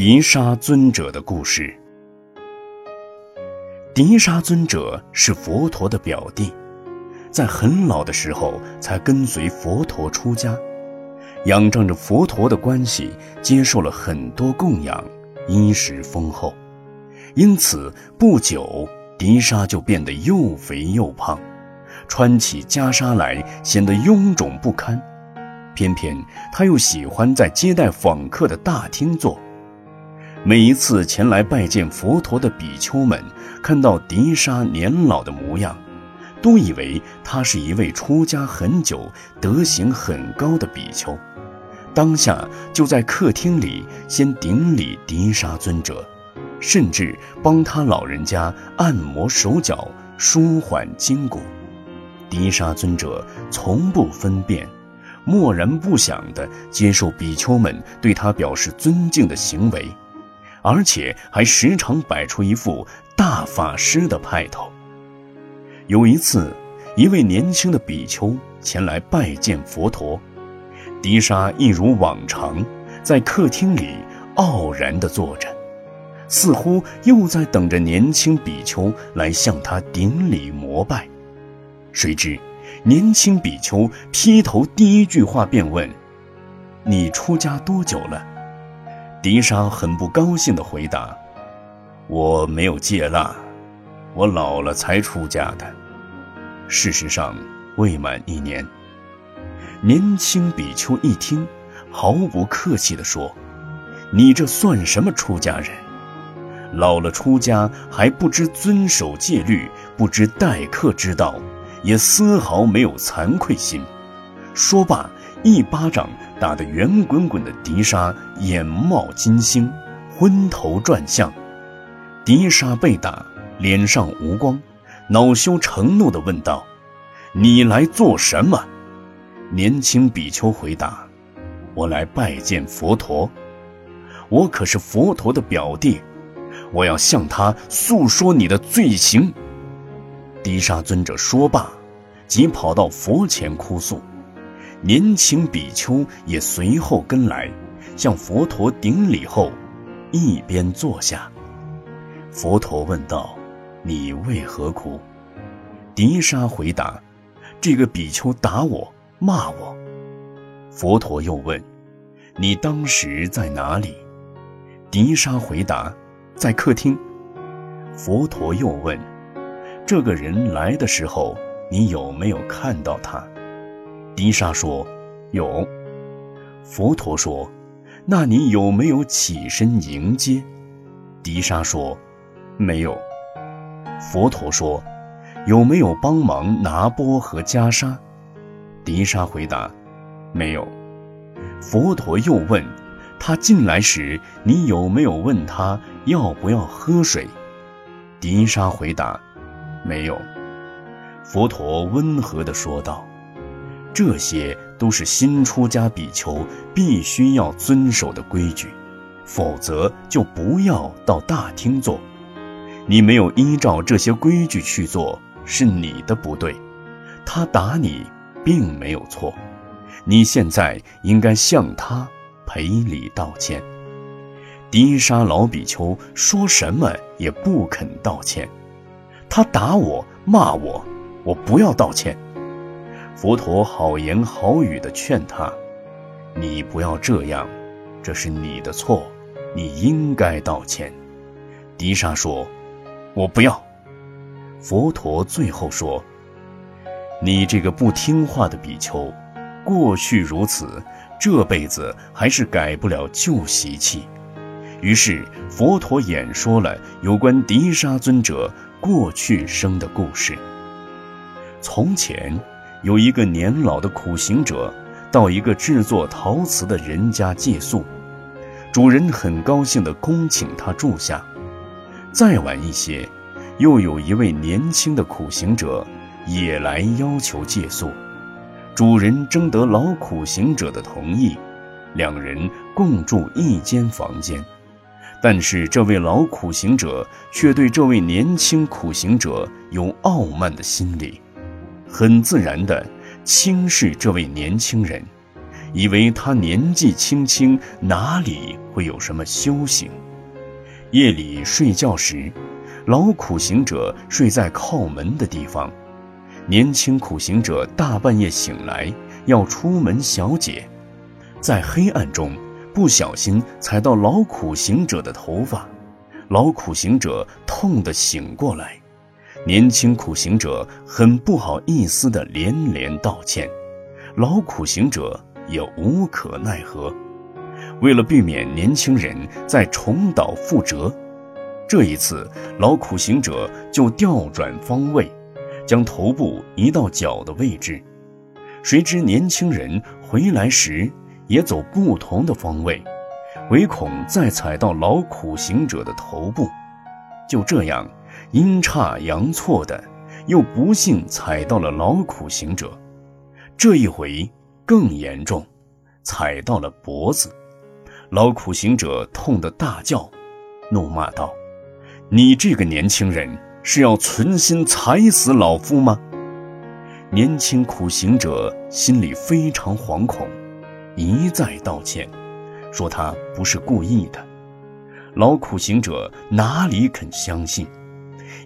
迪沙尊者的故事。迪沙尊者是佛陀的表弟，在很老的时候才跟随佛陀出家，仰仗着佛陀的关系，接受了很多供养，衣食丰厚。因此不久，迪沙就变得又肥又胖，穿起袈裟来显得臃肿不堪。偏偏他又喜欢在接待访客的大厅坐。每一次前来拜见佛陀的比丘们，看到迪沙年老的模样，都以为他是一位出家很久、德行很高的比丘，当下就在客厅里先顶礼迪沙尊者，甚至帮他老人家按摩手脚，舒缓筋骨。迪沙尊者从不分辨，默然不响地接受比丘们对他表示尊敬的行为，而且还时常摆出一副大法师的派头。有一次，一位年轻的比丘前来拜见佛陀，迪沙一如往常在客厅里傲然地坐着，似乎又在等着年轻比丘来向他顶礼膜拜。谁知年轻比丘劈头第一句话便问：“你出家多久了？”迪沙很不高兴地回答：“我没有戒腊，我老了才出家的。”事实上未满一年。年轻比丘一听，毫不客气地说：“你这算什么出家人？老了出家还不知遵守戒律，不知待客之道，也丝毫没有惭愧心。”说罢，一巴掌打得圆滚滚的迪沙眼冒金星，昏头转向。迪沙被打，脸上无光，恼羞成怒地问道：“你来做什么？”年轻比丘回答：“我来拜见佛陀，我可是佛陀的表弟，我要向他诉说你的罪行。”迪沙尊者说罢，即跑到佛前哭诉。年轻比丘也随后跟来，向佛陀顶礼后，一边坐下。佛陀问道：“你为何哭？”迪沙回答：“这个比丘打我，骂我。”佛陀又问：“你当时在哪里？”迪沙回答：“在客厅。”佛陀又问：“这个人来的时候，你有没有看到他？”迪沙说：“有。”佛陀说：“那你有没有起身迎接？”迪沙说：“没有。”佛陀说：“有没有帮忙拿钵和袈裟？”迪沙回答：“没有。”佛陀又问：“他进来时，你有没有问他要不要喝水？”迪沙回答：“没有。”佛陀温和地说道：“这些都是新出家比丘必须要遵守的规矩，否则就不要到大厅坐。你没有依照这些规矩去做，是你的不对。他打你并没有错，你现在应该向他赔礼道歉。”迪沙老比丘说什么也不肯道歉。“他打我，骂我，我不要道歉。”佛陀好言好语地劝他：“你不要这样，这是你的错，你应该道歉。”迪沙说：“我不要。”佛陀最后说：“你这个不听话的比丘，过去如此，这辈子还是改不了旧习气。”于是佛陀演说了有关迪沙尊者过去生的故事。从前，有一个年老的苦行者到一个制作陶瓷的人家借宿，主人很高兴地恭请他住下。再晚一些，又有一位年轻的苦行者也来要求借宿，主人征得老苦行者的同意，两人共住一间房间。但是这位老苦行者却对这位年轻苦行者有傲慢的心理，很自然地轻视这位年轻人，以为他年纪轻轻，哪里会有什么修行？夜里睡觉时，老苦行者睡在靠门的地方，年轻苦行者大半夜醒来要出门小解，在黑暗中不小心踩到老苦行者的头发，老苦行者痛得醒过来，年轻苦行者很不好意思地连连道歉，老苦行者也无可奈何。为了避免年轻人再重蹈覆辙，这一次老苦行者就调转方位，将头部移到脚的位置，谁知年轻人回来时也走不同的方位，唯恐再踩到老苦行者的头部，就这样阴差阳错的又不幸踩到了老苦行者，这一回更严重，踩到了脖子。老苦行者痛得大叫，怒骂道：“你这个年轻人是要存心踩死老夫吗？”年轻苦行者心里非常惶恐，一再道歉，说他不是故意的。老苦行者哪里肯相信，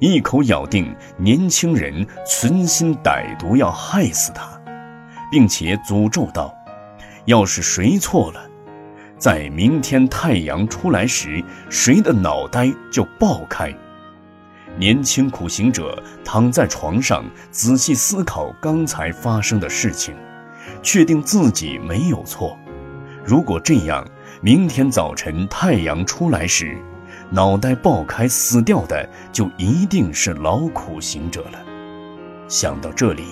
一口咬定年轻人存心歹毒要害死他，并且诅咒道：“要是谁错了，在明天太阳出来时，谁的脑袋就爆开。”年轻苦行者躺在床上，仔细思考刚才发生的事情，确定自己没有错。如果这样，明天早晨太阳出来时，脑袋爆开死掉的就一定是老苦行者了。想到这里，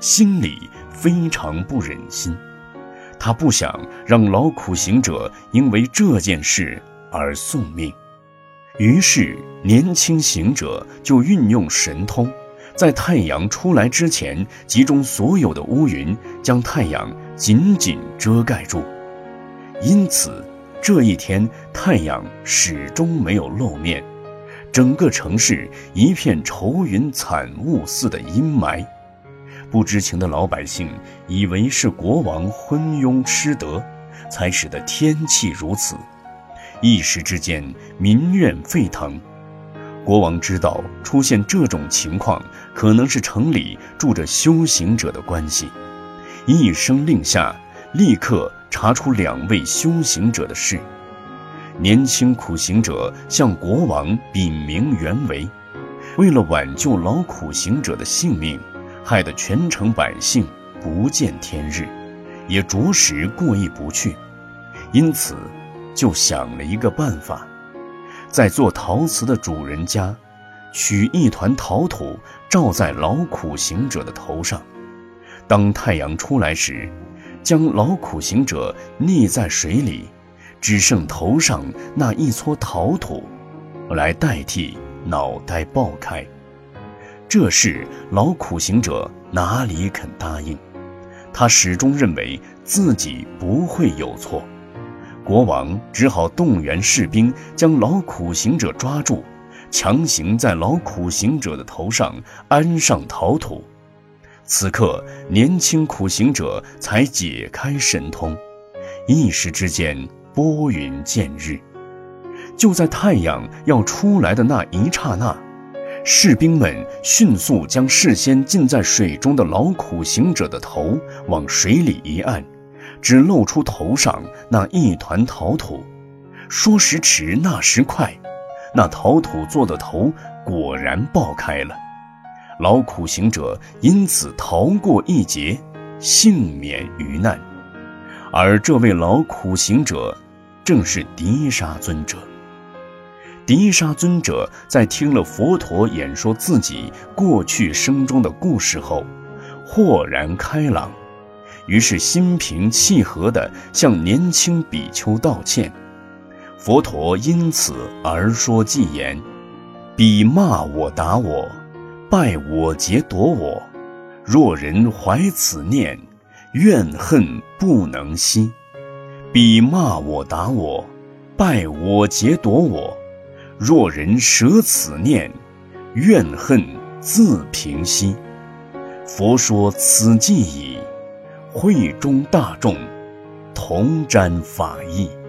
心里非常不忍心，他不想让老苦行者因为这件事而送命。于是年轻行者就运用神通，在太阳出来之前集中所有的乌云，将太阳紧紧遮盖住，因此这一天太阳始终没有露面，整个城市一片愁云惨雾似的阴霾。不知情的老百姓以为是国王昏庸失德，才使得天气如此，一时之间民怨沸腾。国王知道出现这种情况可能是城里住着修行者的关系，一声令下，立刻查出2位修行者的事。年轻苦行者向国王禀明原委，为了挽救老苦行者的性命，害得全城百姓不见天日，也着实过意不去，因此就想了一个办法，在做陶瓷的主人家取一团陶土罩在老苦行者的头上，当太阳出来时，将老苦行者溺在水里，只剩头上那一撮陶土来代替脑袋爆开。这事老苦行者哪里肯答应，他始终认为自己不会有错。国王只好动员士兵将老苦行者抓住，强行在老苦行者的头上安上陶土。此刻年轻苦行者才解开神通，一时之间拨云见日。就在太阳要出来的那一刹那，士兵们迅速将事先浸在水中的老苦行者的头往水里一按，只露出头上那一团陶土。说时迟那时快，那陶土做的头果然爆开了，老苦行者因此逃过一劫，幸免于难。而这位老苦行者正是迪沙尊者。迪沙尊者在听了佛陀演说自己过去生中的故事后，豁然开朗，于是心平气和地向年轻比丘道歉。佛陀因此而说偈言：“彼骂我打我，拜我劫夺我，若人怀此念，怨恨不能息。彼骂我打我，拜我劫夺我，若人舍此念，怨恨自平息。佛说此偈已，会中大众同沾法益。